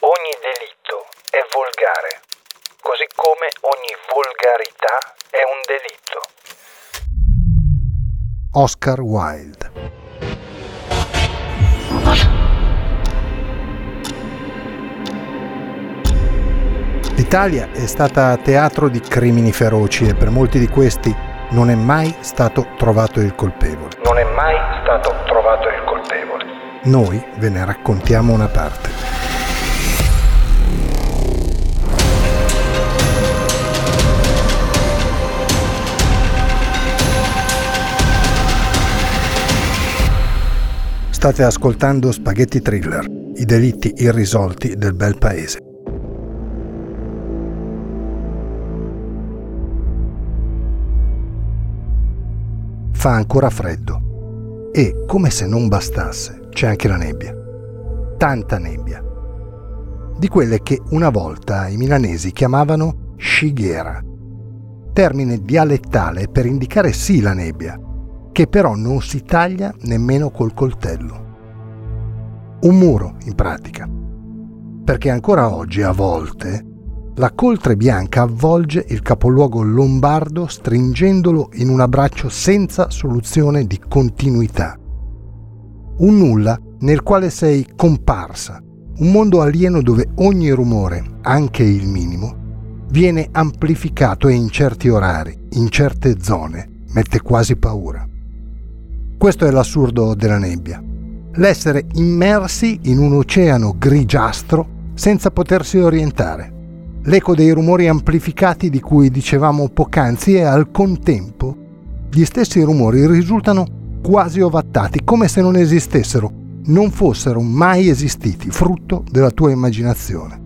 Ogni delitto è volgare, così come ogni volgarità è un delitto. Oscar Wilde. L'Italia è stata teatro di crimini feroci e per molti di questi non è mai stato trovato il colpevole. Non è mai stato trovato il colpevole. Noi ve ne raccontiamo una parte. State ascoltando Spaghetti Thriller, i delitti irrisolti del bel paese. Fa ancora freddo e, come se non bastasse, c'è anche la nebbia. Tanta nebbia. Di quelle che una volta i milanesi chiamavano scighiera, termine dialettale per indicare sì la nebbia, che però non si taglia nemmeno col coltello. Un muro, in pratica. Perché ancora oggi, a volte, la coltre bianca avvolge il capoluogo lombardo stringendolo in un abbraccio senza soluzione di continuità. Un nulla nel quale sei comparsa, un mondo alieno dove ogni rumore, anche il minimo, viene amplificato e in certi orari, in certe zone, mette quasi paura. Questo è l'assurdo della nebbia, l'essere immersi in un oceano grigiastro senza potersi orientare. L'eco dei rumori amplificati di cui dicevamo poc'anzi e al contempo gli stessi rumori risultano quasi ovattati, come se non esistessero, non fossero mai esistiti, frutto della tua immaginazione.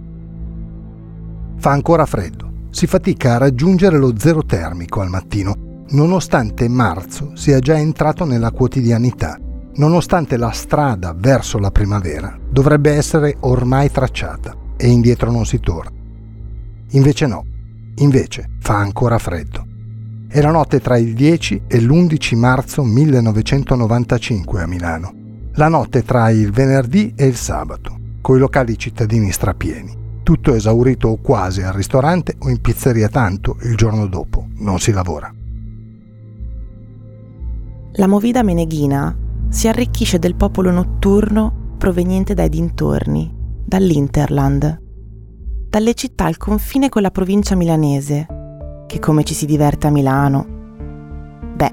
Fa ancora freddo, si fatica a raggiungere lo zero termico al mattino, nonostante marzo sia già entrato nella quotidianità, nonostante la strada verso la primavera dovrebbe essere ormai tracciata e indietro non si torna. Invece no, invece fa ancora freddo. È la notte tra il 10 e l'11 marzo 1995 a Milano, la notte tra il venerdì e il sabato, coi locali cittadini strapieni, tutto esaurito o quasi al ristorante o in pizzeria, tanto il giorno dopo non si lavora. La movida meneghina si arricchisce del popolo notturno proveniente dai dintorni, dall'Interland, dalle città al confine con la provincia milanese, che come ci si diverte a Milano? Beh,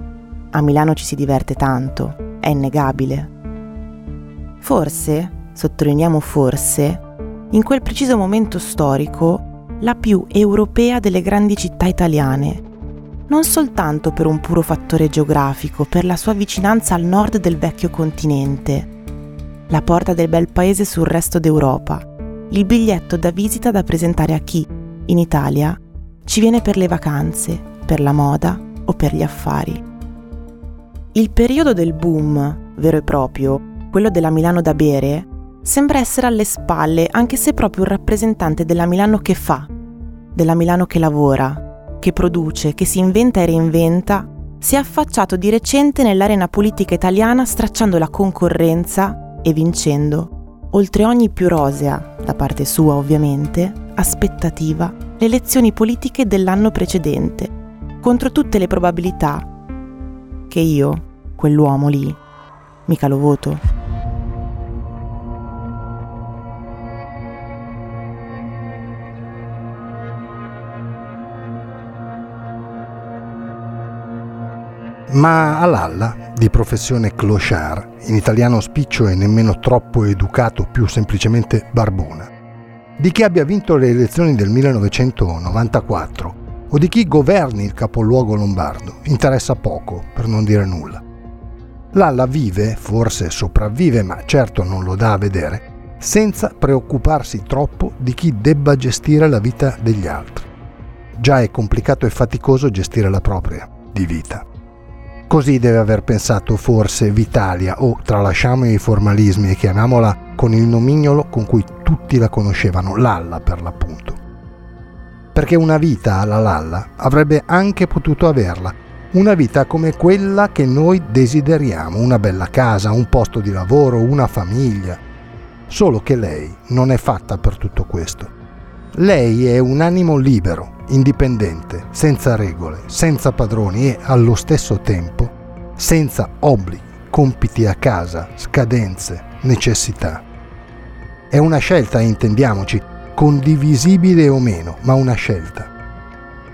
a Milano ci si diverte tanto, è innegabile. Forse, sottolineiamo forse, in quel preciso momento storico, la più europea delle grandi città italiane, non soltanto per un puro fattore geografico, per la sua vicinanza al nord del vecchio continente, la porta del bel paese sul resto d'Europa, il biglietto da visita da presentare a chi, in Italia, ci viene per le vacanze, per la moda o per gli affari. Il periodo del boom, vero e proprio, quello della Milano da bere, sembra essere alle spalle, anche se proprio un rappresentante della Milano che fa, della Milano che lavora, che produce, che si inventa e reinventa, si è affacciato di recente nell'arena politica italiana stracciando la concorrenza e vincendo, oltre ogni più rosea, da parte sua ovviamente, aspettativa, le elezioni politiche dell'anno precedente, contro tutte le probabilità che io, quell'uomo lì, mica lo voto. Ma a Lalla, di professione clochard, in italiano spiccio e nemmeno troppo educato, più semplicemente barbona, di chi abbia vinto le elezioni del 1994 o di chi governi il capoluogo lombardo, interessa poco, per non dire nulla. Lalla vive, forse sopravvive, ma certo non lo dà a vedere, senza preoccuparsi troppo di chi debba gestire la vita degli altri. Già è complicato e faticoso gestire la propria di vita. Così deve aver pensato forse Vitalia, o tralasciamo i formalismi e chiamiamola con il nomignolo con cui tutti la conoscevano, Lalla per l'appunto. Perché una vita alla Lalla avrebbe anche potuto averla, una vita come quella che noi desideriamo, una bella casa, un posto di lavoro, una famiglia. Solo che lei non è fatta per tutto questo. Lei è un animo libero, indipendente, senza regole, senza padroni e allo stesso tempo senza obblighi, compiti a casa, scadenze, necessità. È una scelta, intendiamoci, condivisibile o meno, ma una scelta.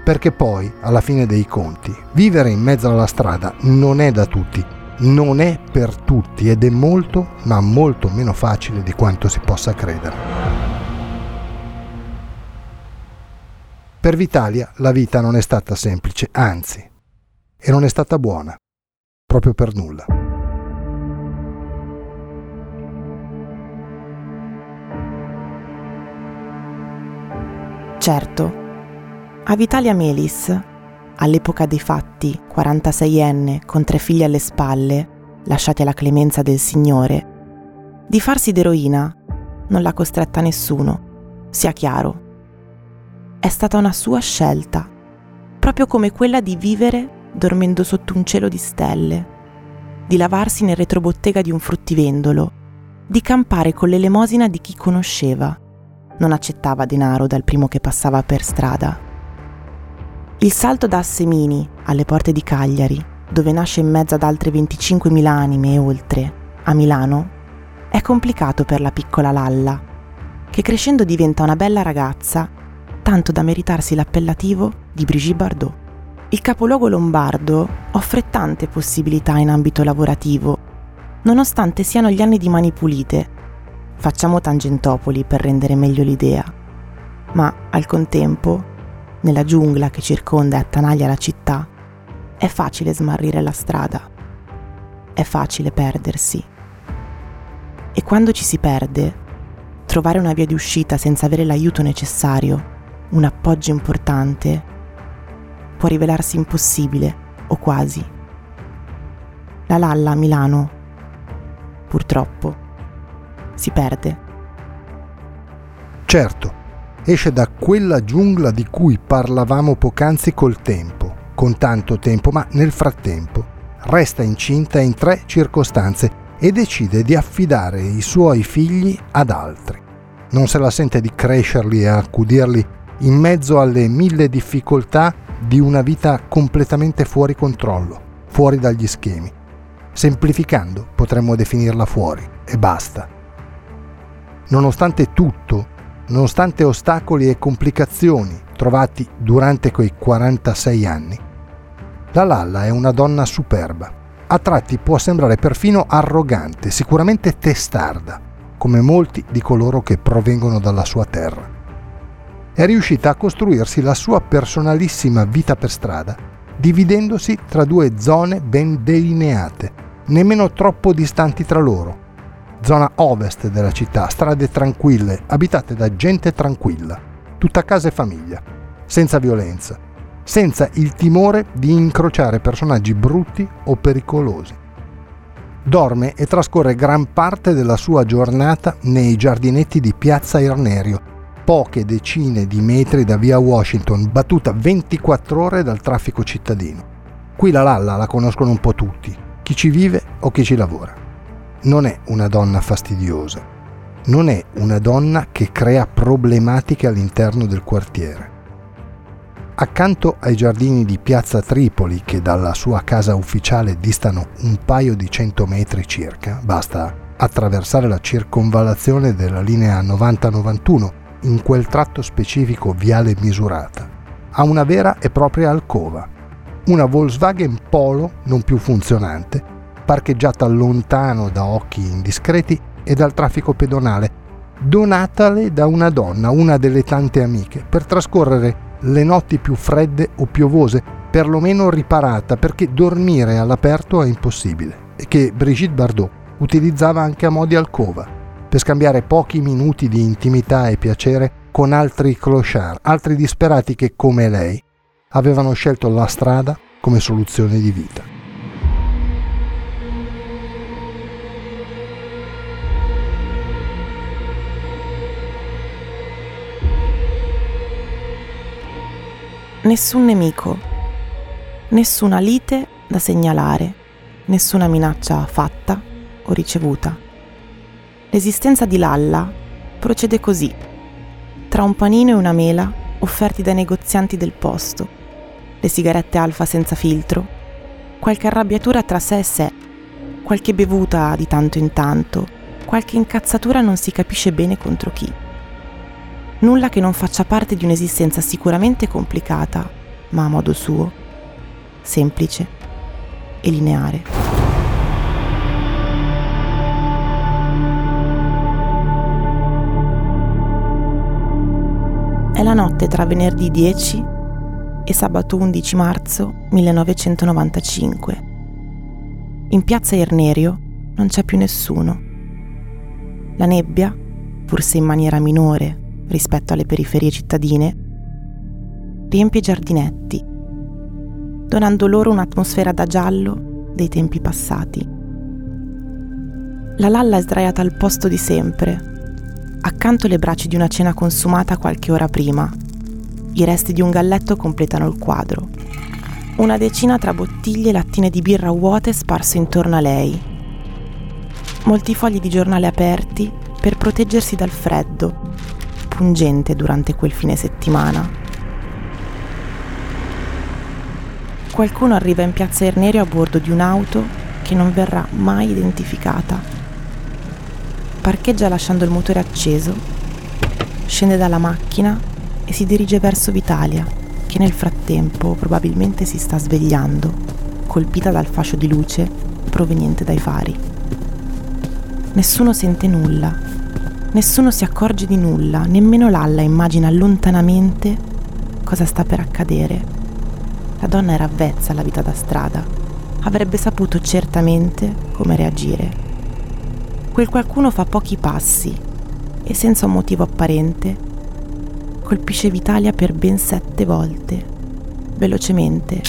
Perché poi, alla fine dei conti, vivere in mezzo alla strada non è da tutti, non è per tutti ed è molto, ma molto meno facile di quanto si possa credere. Per Vitalia la vita non è stata semplice, anzi, e non è stata buona, proprio per nulla. Certo, a Vitalia Melis, all'epoca dei fatti 46enne con 3 figli alle spalle, lasciati alla clemenza del Signore, di farsi d'eroina non l'ha costretta nessuno, sia chiaro. È stata una sua scelta, proprio come quella di vivere dormendo sotto un cielo di stelle, di lavarsi nel retrobottega di un fruttivendolo, di campare con l'elemosina di chi conosceva, non accettava denaro dal primo che passava per strada. Il salto da Assemini, alle porte di Cagliari, dove nasce in mezzo ad altre 25.000 anime e oltre, a Milano, è complicato per la piccola Lalla, che crescendo diventa una bella ragazza tanto da meritarsi l'appellativo di Brigitte Bardot. Il capoluogo lombardo offre tante possibilità in ambito lavorativo, nonostante siano gli anni di mani pulite. Facciamo Tangentopoli per rendere meglio l'idea. Ma, al contempo, nella giungla che circonda e attanaglia la città, è facile smarrire la strada. È facile perdersi. E quando ci si perde, trovare una via di uscita senza avere l'aiuto necessario, un appoggio importante, può rivelarsi impossibile, o quasi. La Lalla a Milano, purtroppo, si perde. Certo, esce da quella giungla di cui parlavamo poc'anzi col tempo, con tanto tempo, ma nel frattempo resta incinta in 3 circostanze e decide di affidare i suoi figli ad altri. Non se la sente di crescerli e accudirli in mezzo alle 1000 difficoltà di una vita completamente fuori controllo, fuori dagli schemi. Semplificando, potremmo definirla fuori, e basta. Nonostante tutto, nonostante ostacoli e complicazioni trovati durante quei 46 anni, la Lalla è una donna superba. A tratti può sembrare perfino arrogante, sicuramente testarda, come molti di coloro che provengono dalla sua terra. È riuscita a costruirsi la sua personalissima vita per strada, dividendosi tra 2 zone ben delineate, nemmeno troppo distanti tra loro. Zona ovest della città, strade tranquille, abitate da gente tranquilla, tutta casa e famiglia, senza violenza, senza il timore di incrociare personaggi brutti o pericolosi. Dorme e trascorre gran parte della sua giornata nei giardinetti di Piazza Irnerio, poche decine di metri da via Washington, battuta 24 ore dal traffico cittadino. Qui la Lalla la conoscono un po' tutti, chi ci vive o chi ci lavora. Non è una donna fastidiosa, non è una donna che crea problematiche all'interno del quartiere. Accanto ai giardini di Piazza Tripoli, che dalla sua casa ufficiale distano un paio di 100 metri circa, basta attraversare la circonvallazione della linea 90-91, in quel tratto specifico viale misurata, ha una vera e propria alcova, una Volkswagen Polo non più funzionante, parcheggiata lontano da occhi indiscreti e dal traffico pedonale, donatale da una donna, una delle tante amiche, per trascorrere le notti più fredde o piovose, perlomeno riparata, perché dormire all'aperto è impossibile, che Brigitte Bardot utilizzava anche a mo' di alcova, per scambiare pochi minuti di intimità e piacere con altri clochard, altri disperati che, come lei, avevano scelto la strada come soluzione di vita. Nessun nemico, nessuna lite da segnalare, nessuna minaccia fatta o ricevuta. L'esistenza di Lalla procede così, tra un panino e una mela offerti dai negozianti del posto, le sigarette alfa senza filtro, qualche arrabbiatura tra sé e sé, qualche bevuta di tanto in tanto, qualche incazzatura non si capisce bene contro chi. Nulla che non faccia parte di un'esistenza sicuramente complicata, ma a modo suo, semplice e lineare. È la notte tra venerdì 10 e sabato 11 marzo 1995. In piazza Irnerio non c'è più nessuno. La nebbia, pur se in maniera minore rispetto alle periferie cittadine, riempie i giardinetti, donando loro un'atmosfera da giallo dei tempi passati. La Lalla è sdraiata al posto di sempre, accanto alle braci di una cena consumata qualche ora prima. I resti di un galletto completano il quadro. Una decina tra bottiglie e lattine di birra vuote sparse intorno a lei. Molti fogli di giornale aperti per proteggersi dal freddo, pungente durante quel fine settimana. Qualcuno arriva in piazza Irnerio a bordo di un'auto che non verrà mai identificata. Parcheggia lasciando il motore acceso, scende dalla macchina e si dirige verso Vitalia, che nel frattempo probabilmente si sta svegliando, colpita dal fascio di luce proveniente dai fari. Nessuno sente nulla. Nessuno si accorge di nulla, nemmeno Lalla immagina lontanamente cosa sta per accadere. La donna era avvezza alla vita da strada, avrebbe saputo certamente come reagire. Quel qualcuno fa pochi passi e, senza un motivo apparente, colpisce Vitalia per ben 7 volte, velocemente,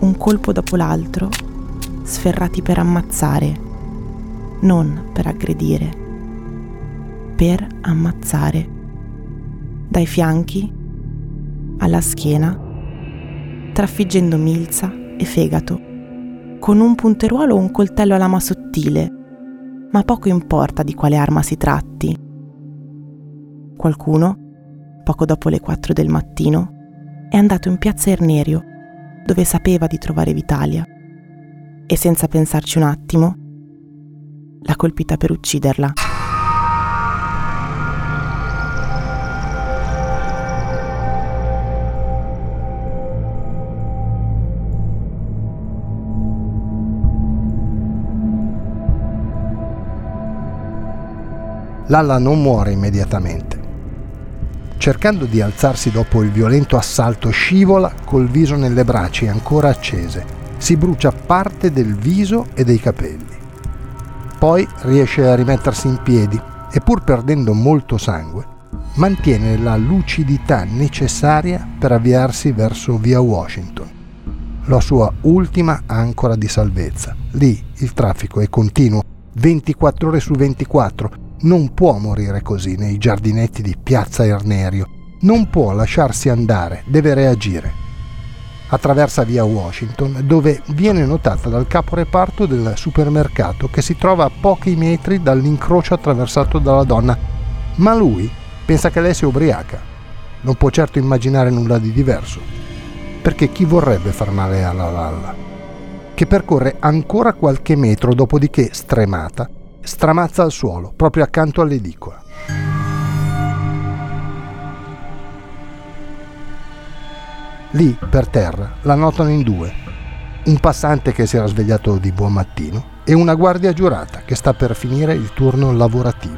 un colpo dopo l'altro, sferrati per ammazzare, non per aggredire. Per ammazzare, dai fianchi alla schiena, trafiggendo milza e fegato, con un punteruolo o un coltello a lama sottile, ma poco importa di quale arma si tratti. Qualcuno, poco dopo le 4 del mattino, è andato in piazza Irnerio, dove sapeva di trovare Vitalia, e senza pensarci un attimo, l'ha colpita per ucciderla. Lalla non muore immediatamente. Cercando di alzarsi dopo il violento assalto, scivola col viso nelle braci ancora accese. Si brucia parte del viso e dei capelli. Poi riesce a rimettersi in piedi e, pur perdendo molto sangue, mantiene la lucidità necessaria per avviarsi verso via Washington, la sua ultima ancora di salvezza. Lì il traffico è continuo, 24 ore su 24. Non può morire così nei giardinetti di piazza Irnerio, non può lasciarsi andare, deve reagire. Attraversa via Washington, dove viene notata dal caporeparto del supermercato che si trova a pochi metri dall'incrocio attraversato dalla donna, ma lui pensa che lei sia ubriaca. Non può certo immaginare nulla di diverso, perché chi vorrebbe far male alla Lalla, che percorre ancora qualche metro, dopodiché, stremata, stramazza al suolo, proprio accanto all'edicola. Lì, per terra, la notano in 2: un passante che si era svegliato di buon mattino e una guardia giurata che sta per finire il turno lavorativo.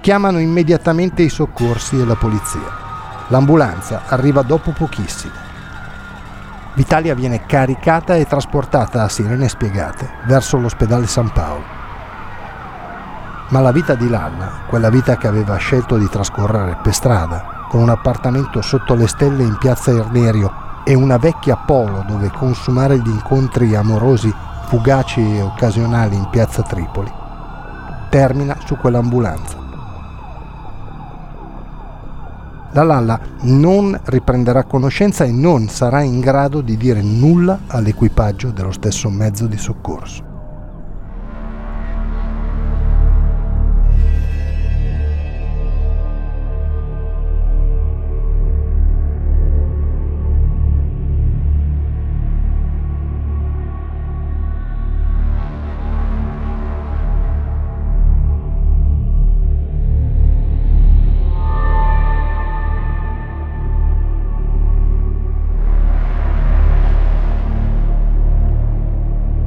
Chiamano immediatamente i soccorsi e la polizia. L'ambulanza arriva dopo pochissimo. Vitalia viene caricata e trasportata a sirene spiegate verso l'ospedale San Paolo. Ma la vita di Lalla, quella vita che aveva scelto di trascorrere per strada, con un appartamento sotto le stelle in Piazza Irnerio e una vecchia Polo dove consumare gli incontri amorosi fugaci e occasionali in Piazza Tripoli, termina su quell'ambulanza. La Lalla non riprenderà conoscenza e non sarà in grado di dire nulla all'equipaggio dello stesso mezzo di soccorso.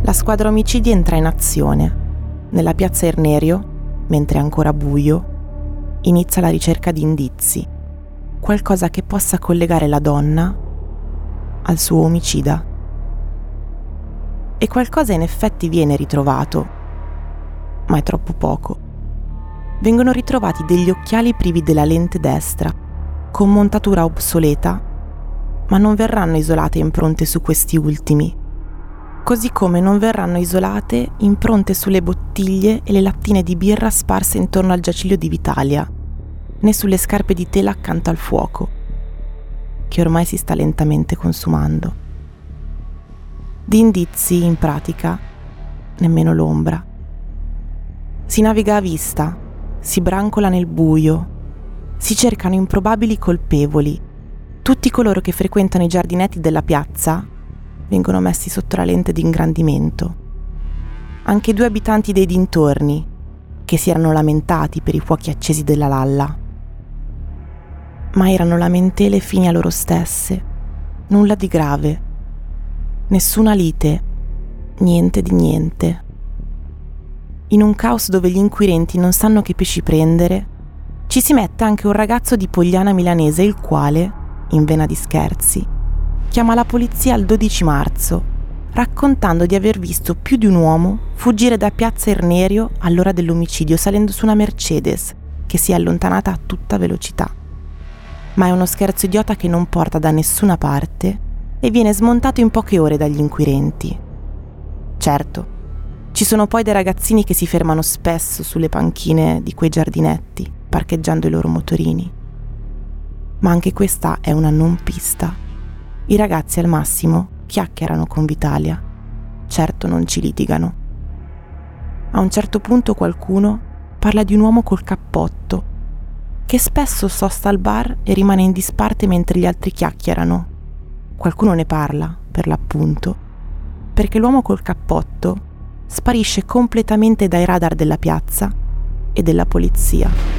La squadra omicidi entra in azione. Nella piazza Irnerio, mentre è ancora buio, inizia la ricerca di indizi, qualcosa che possa collegare la donna al suo omicida. E qualcosa in effetti viene ritrovato, ma è troppo poco. Vengono ritrovati degli occhiali privi della lente destra, con montatura obsoleta, ma non verranno isolate impronte su questi ultimi. Così come non verranno isolate impronte sulle bottiglie e le lattine di birra sparse intorno al giaciglio di Vitalia, né sulle scarpe di tela accanto al fuoco, che ormai si sta lentamente consumando. Di indizi, in pratica, nemmeno l'ombra. Si naviga a vista, si brancola nel buio, si cercano improbabili colpevoli. Tutti coloro che frequentano i giardinetti della piazza vengono messi sotto la lente di ingrandimento. Anche due abitanti dei dintorni, che si erano lamentati per i fuochi accesi della Lalla. Ma erano lamentele fini a loro stesse, nulla di grave, nessuna lite, niente di niente. In un caos dove gli inquirenti non sanno che pesci prendere, ci si mette anche un ragazzo di Pogliana milanese il quale, in vena di scherzi, chiama la polizia il 12 marzo, raccontando di aver visto più di un uomo fuggire da Piazza Irnerio all'ora dell'omicidio salendo su una Mercedes che si è allontanata a tutta velocità. Ma è uno scherzo idiota che non porta da nessuna parte e viene smontato in poche ore dagli inquirenti. Certo, ci sono poi dei ragazzini che si fermano spesso sulle panchine di quei giardinetti, parcheggiando i loro motorini. Ma anche questa è una non pista. I ragazzi al massimo chiacchierano con Vitalia, certo non ci litigano. A un certo punto qualcuno parla di un uomo col cappotto, che spesso sosta al bar e rimane in disparte mentre gli altri chiacchierano. Qualcuno ne parla, per l'appunto, perché l'uomo col cappotto sparisce completamente dai radar della piazza e della polizia.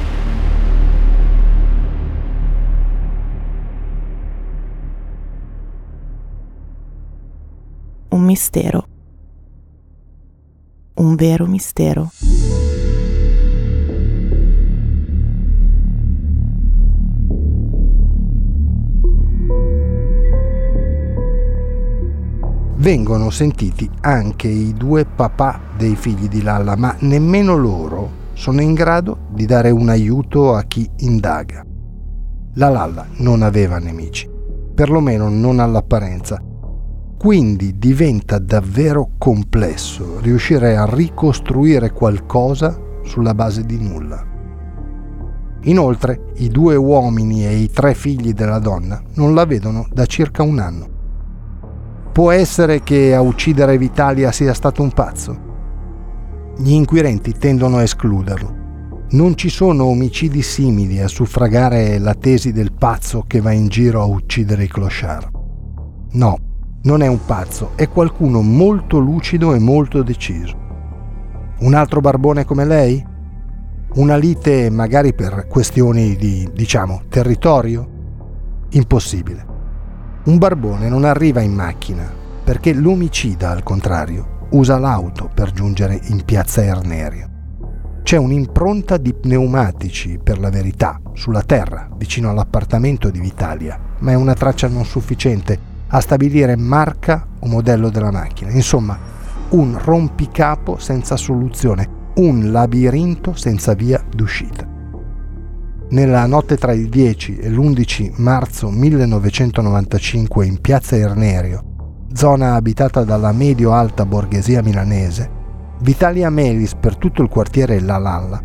Un mistero. Un vero mistero. Vengono sentiti anche i due papà dei figli di Lalla, ma nemmeno loro sono in grado di dare un aiuto a chi indaga. La Lalla non aveva nemici, perlomeno non all'apparenza. Quindi diventa davvero complesso riuscire a ricostruire qualcosa sulla base di nulla. Inoltre, i due uomini e i tre figli della donna non la vedono da circa un anno. Può essere che a uccidere Vitalia sia stato un pazzo? Gli inquirenti tendono a escluderlo. Non ci sono omicidi simili a suffragare la tesi del pazzo che va in giro a uccidere i clochard. No. Non è un pazzo, è qualcuno molto lucido e molto deciso. Un altro barbone come lei? Una lite magari per questioni di, territorio? Impossibile. Un barbone non arriva in macchina, perché l'omicida, al contrario, usa l'auto per giungere in Piazza Irnerio. C'è un'impronta di pneumatici, per la verità, sulla terra, vicino all'appartamento di Vitalia, ma è una traccia non sufficiente a stabilire marca o modello della macchina. Insomma, un rompicapo senza soluzione, un labirinto senza via d'uscita. Nella notte tra il 10 e l'11 marzo 1995 in Piazza Irnerio, zona abitata dalla medio-alta borghesia milanese, Vitalia Melis, per tutto il quartiere La Lalla,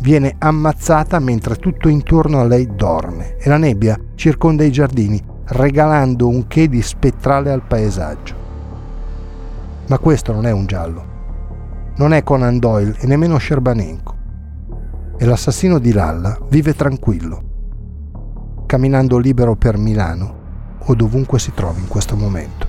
viene ammazzata mentre tutto intorno a lei dorme e la nebbia circonda i giardini, regalando un che di spettrale al paesaggio. Ma questo non è un giallo. Non è Conan Doyle e nemmeno Scerbanenko. E l'assassino di Lalla vive tranquillo, camminando libero per Milano o dovunque si trovi in questo momento.